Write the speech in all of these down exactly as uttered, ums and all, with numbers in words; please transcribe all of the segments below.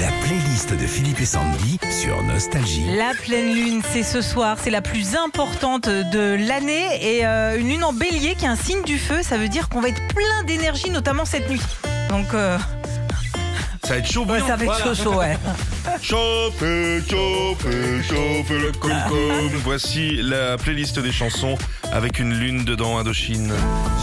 La playlist de Philippe et Sandy sur Nostalgie. La pleine lune, c'est ce soir, c'est la plus importante de l'année et euh, une lune en bélier qui est un signe du feu, ça veut dire qu'on va être plein d'énergie, notamment cette nuit. Donc... Euh... Ça va être chaud, ouais, ça va être voilà. chaud, chaud, ouais. Chauffe, chauffe, chauffe le coco. Voici la playlist des chansons avec une lune dedans, Indochine.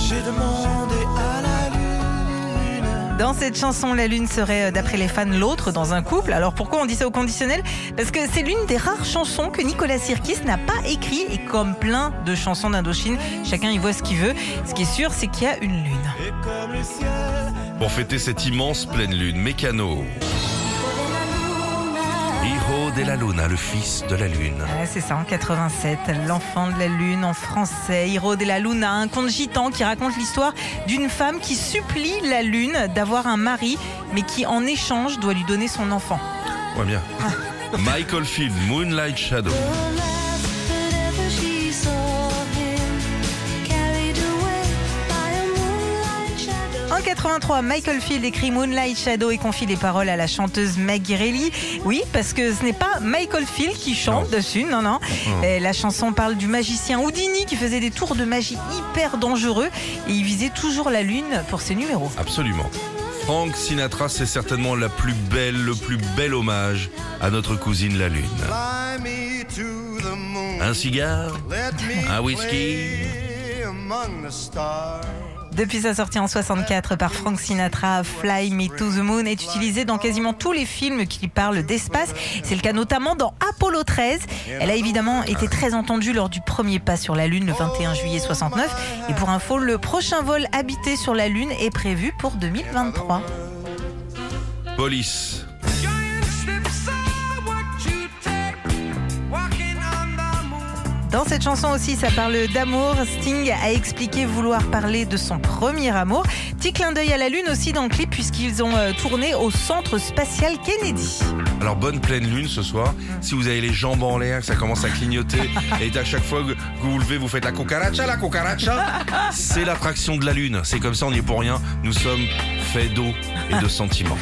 J'ai demandé à la lune. Dans cette chanson, la lune serait, d'après les fans, l'autre dans un couple. Alors pourquoi on dit ça au conditionnel? Parce que c'est l'une des rares chansons que Nicolas Sirkis n'a pas écrite. Et comme plein de chansons d'Indochine, chacun y voit ce qu'il veut. Ce qui est sûr, c'est qu'il y a une lune. Et comme le ciel. Pour fêter cette immense pleine lune, Mécano. Hijo de la Luna, le fils de la lune. Ah, c'est ça, en quatre-vingt-sept, l'enfant de la lune en français. Hijo de la Luna, un conte gitan qui raconte l'histoire d'une femme qui supplie la lune d'avoir un mari, mais qui en échange doit lui donner son enfant. Ouais, bien. Ah. Michael Field, Moonlight Shadow. En quatre-vingt-trois, Michael Field écrit Moonlight Shadow et confie les paroles à la chanteuse Maggie Riley. Oui, parce que ce n'est pas Michael Field qui chante non. dessus, non, non. non. Et la chanson parle du magicien Houdini qui faisait des tours de magie hyper dangereux et il visait toujours la lune pour ses numéros. Absolument. Frank Sinatra, c'est certainement la plus belle, le plus bel hommage à notre cousine la lune. Un cigare, un whisky. Depuis sa sortie en soixante-quatre par Frank Sinatra, Fly Me to the Moon est utilisée dans quasiment tous les films qui parlent d'espace. C'est le cas notamment dans Apollo treize. Elle a évidemment été très entendue lors du premier pas sur la Lune le vingt et un juillet soixante-neuf. Et pour info, le prochain vol habité sur la Lune est prévu pour deux mille vingt-trois. Police. Dans cette chanson aussi, ça parle d'amour. Sting a expliqué vouloir parler de son premier amour. Petit clin d'œil à la lune aussi dans le clip puisqu'ils ont tourné au Centre Spatial Kennedy. Alors bonne pleine lune ce soir. Si vous avez les jambes en l'air, que ça commence à clignoter et à chaque fois que vous vous levez, vous faites la cucaracha, la cucaracha. C'est l'attraction de la lune. C'est comme ça, on n'y est pour rien. Nous sommes faits d'eau et de sentiments.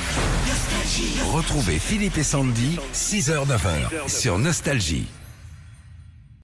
Retrouvez Philippe et Sandy, six heures neuf heures sur Nostalgie.